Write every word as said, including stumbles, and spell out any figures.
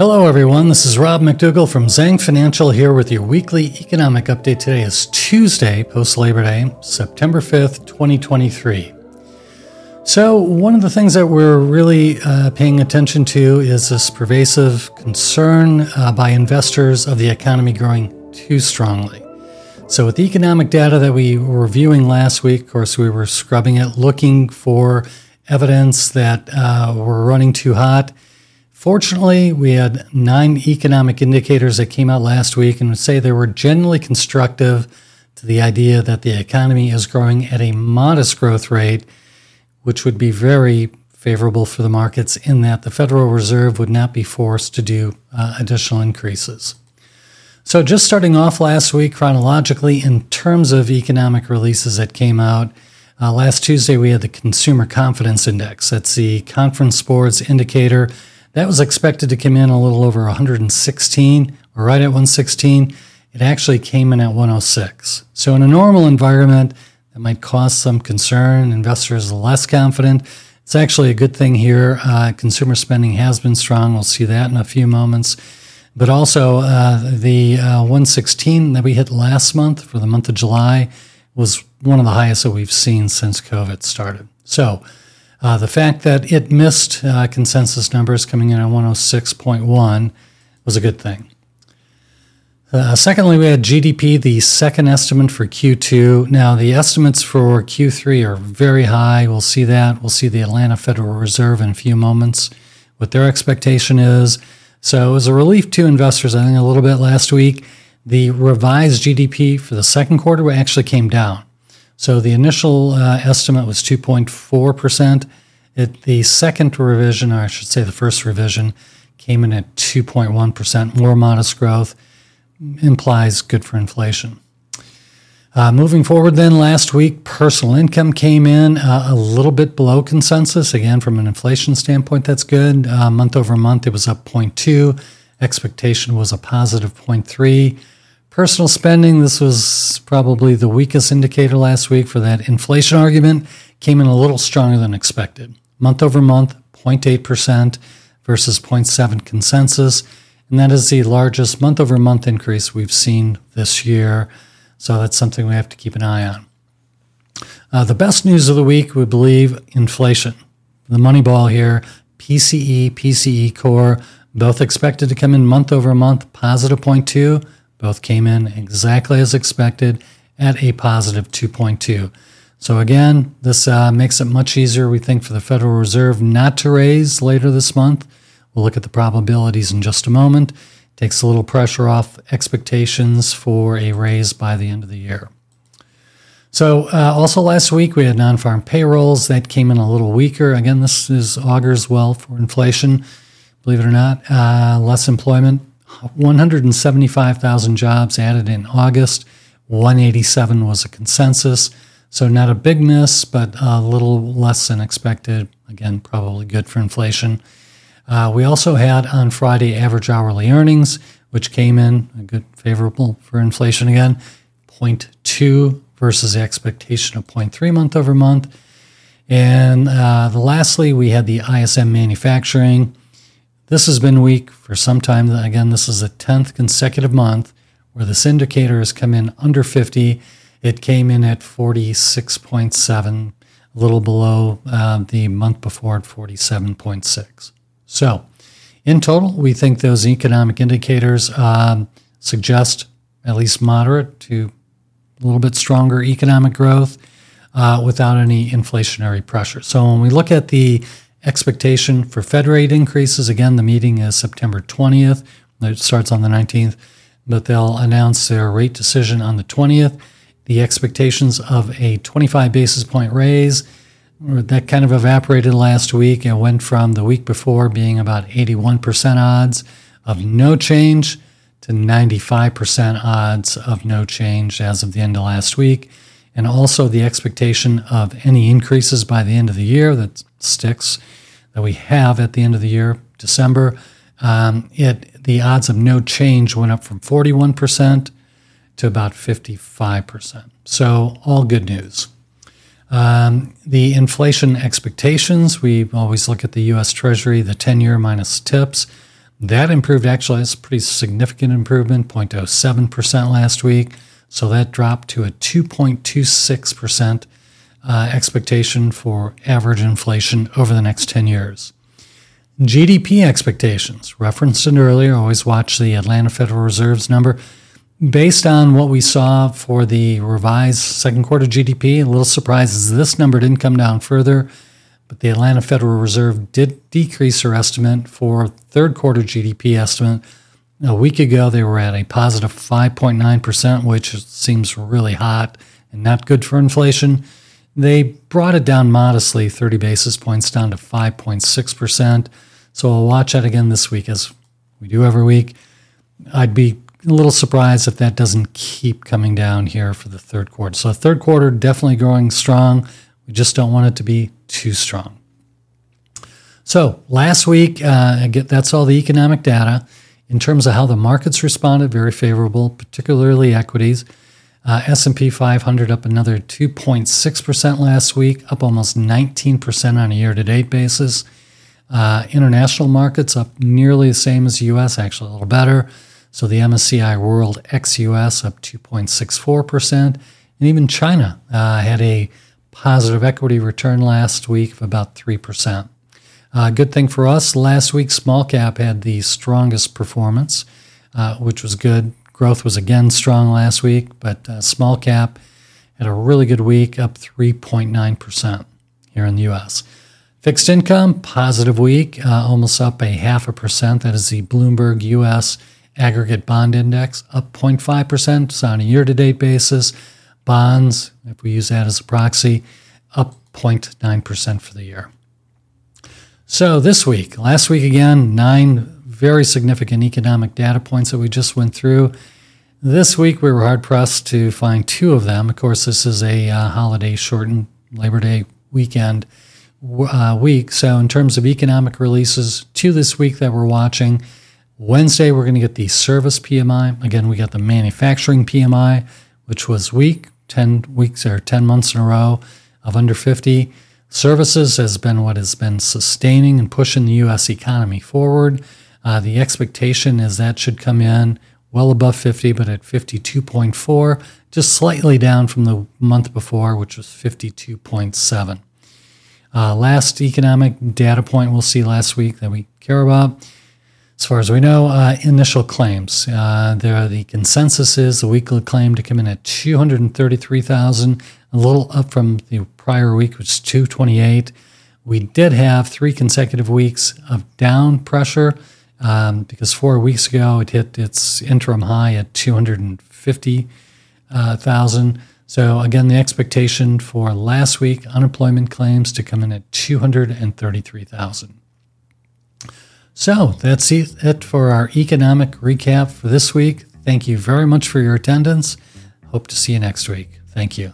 Hello everyone, this is Rob McDougall from Zang Financial here with your weekly economic update. Today is Tuesday, post-Labor Day, September fifth, twenty twenty-three. So one of the things that we're really uh, paying attention to is this pervasive concern uh, by investors of the economy growing too strongly. So with the economic data that we were reviewing last week, of course we were scrubbing it, looking for evidence that uh, we're running too hot. Fortunately, we had nine economic indicators that came out last week and would say they were generally constructive to the idea that the economy is growing at a modest growth rate, which would be very favorable for the markets in that the Federal Reserve would not be forced to do uh, additional increases. So just starting off last week chronologically in terms of economic releases that came out, uh, last Tuesday we had the Consumer Confidence Index. That's the Conference Board's indicator. That was expected to come in a little over one hundred sixteen, or right at one hundred sixteen. It actually came in at one hundred six. So in a normal environment, that might cause some concern. Investors are less confident. It's actually a good thing here. Uh, consumer spending has been strong. We'll see that in a few moments. But also uh, the uh, one hundred sixteen that we hit last month for the month of July was one of the highest that we've seen since COVID started. So Uh, the fact that it missed uh, consensus numbers coming in at one hundred six point one was a good thing. Uh, secondly, we had G D P, the second estimate for Q two. Now, the estimates for Q three are very high. We'll see that. We'll see the Atlanta Federal Reserve in a few moments, what their expectation is. So it was a relief to investors, I think, a little bit last week. The revised G D P for the second quarter actually came down. So the initial uh, estimate was two point four percent. It, the second revision, or I should say the first revision, came in at two point one percent. More modest growth implies good for inflation. Uh, moving forward then, last week, personal income came in uh, a little bit below consensus. Again, from an inflation standpoint, that's good. Uh, month over month, it was up zero point two. Expectation was a positive zero point three. Personal spending, this was probably the weakest indicator last week for that inflation argument, came in a little stronger than expected. Month over month, zero point eight percent versus zero point seven consensus, and that is the largest month over month increase we've seen this year. So that's something we have to keep an eye on. Uh, the best news of the week, we believe, inflation. The money ball here, P C E, P C E core, both expected to come in month over month, positive zero point two. Both came in exactly as expected at a positive two point two. So again, this uh, makes it much easier, we think, for the Federal Reserve not to raise later this month. We'll look at the probabilities in just a moment. Takes a little pressure off expectations for a raise by the end of the year. So uh, also last week, we had non-farm payrolls. That came in a little weaker. Again, this is augurs well for inflation, believe it or not. Uh, less employment. one hundred seventy-five thousand jobs added in August, one hundred eighty-seven was a consensus. So not a big miss, but a little less than expected. Again, probably good for inflation. Uh, we also had on Friday average hourly earnings, which came in a good favorable for inflation again, zero point two versus the expectation of zero point three month over month. And uh, lastly, we had the I S M manufacturing. This has been weak for some time. Again, this is the tenth consecutive month where this indicator has come in under fifty. It came in at forty-six point seven, a little below uh, the month before at forty-seven point six. So in total, we think those economic indicators um, suggest at least moderate to a little bit stronger economic growth uh, without any inflationary pressure. So when we look at the expectation for Fed rate increases, again, the meeting is September twentieth. It starts on the nineteenth, but they'll announce their rate decision on the twentieth. The expectations of a twenty-five basis point raise, that kind of evaporated last week. It went from the week before being about eighty-one percent odds of no change to ninety-five percent odds of no change as of the end of last week. And also the expectation of any increases by the end of the year that sticks that we have at the end of the year, December. Um, it the odds of no change went up from forty-one percent to about fifty-five percent. So all good news. Um, the inflation expectations, we always look at the U S Treasury, the ten-year minus tips. That improved, actually, that's a pretty significant improvement, zero point zero seven percent last week. So that dropped to a two point two six percent uh, expectation for average inflation over the next ten years. G D P expectations, referenced it earlier, always watch the Atlanta Federal Reserve's number. Based on what we saw for the revised second quarter G D P, a little surprise is this number didn't come down further, but the Atlanta Federal Reserve did decrease their estimate for third quarter G D P estimate. A week ago, they were at a positive five point nine percent, which seems really hot and not good for inflation. They brought it down modestly, thirty basis points down to five point six percent. So we'll watch that again this week, as we do every week. I'd be a little surprised if that doesn't keep coming down here for the third quarter. So third quarter definitely growing strong. We just don't want it to be too strong. So last week, uh, again, that's all the economic data. In terms of how the markets responded, very favorable, particularly equities. Uh, S and P five hundred up another two point six percent last week, up almost nineteen percent on a year-to-date basis. Uh, international markets up nearly the same as the U S, actually a little better. So the M S C I World X U S up two point six four percent. And even China uh, had a positive equity return last week of about three percent. Uh, good thing for us, last week small cap had the strongest performance, uh, which was good. Growth was again strong last week, but uh, small cap had a really good week, up three point nine percent here in the U S. Fixed income, positive week, uh, almost up a half a percent. That is the Bloomberg U S Aggregate Bond Index, up zero point five percent. So on a year-to-date basis, bonds, if we use that as a proxy, up zero point nine percent for the year. So this week, last week again, nine very significant economic data points that we just went through. This week, we were hard-pressed to find two of them. Of course, this is a uh, holiday-shortened Labor Day weekend uh, week. So in terms of economic releases to this week that we're watching, Wednesday, we're going to get the service P M I. Again, we got the manufacturing P M I, which was weak, ten weeks or ten months in a row of under fifty. Services has been what has been sustaining and pushing the U S economy forward. Uh, the expectation is that should come in well above fifty, but at fifty-two point four, just slightly down from the month before, which was fifty-two point seven. Uh, last economic data point we'll see last week that we care about, as far as we know, uh, initial claims. Uh, there are the consensus is the weekly claim to come in at two hundred thirty-three thousand, a little up from the prior week, which is two twenty-eight. We did have three consecutive weeks of down pressure. Um, because four weeks ago it hit its interim high at two hundred fifty thousand. Uh, so again, the expectation for last week, unemployment claims to come in at two hundred thirty-three thousand. So that's it for our economic recap for this week. Thank you very much for your attendance. Hope to see you next week. Thank you.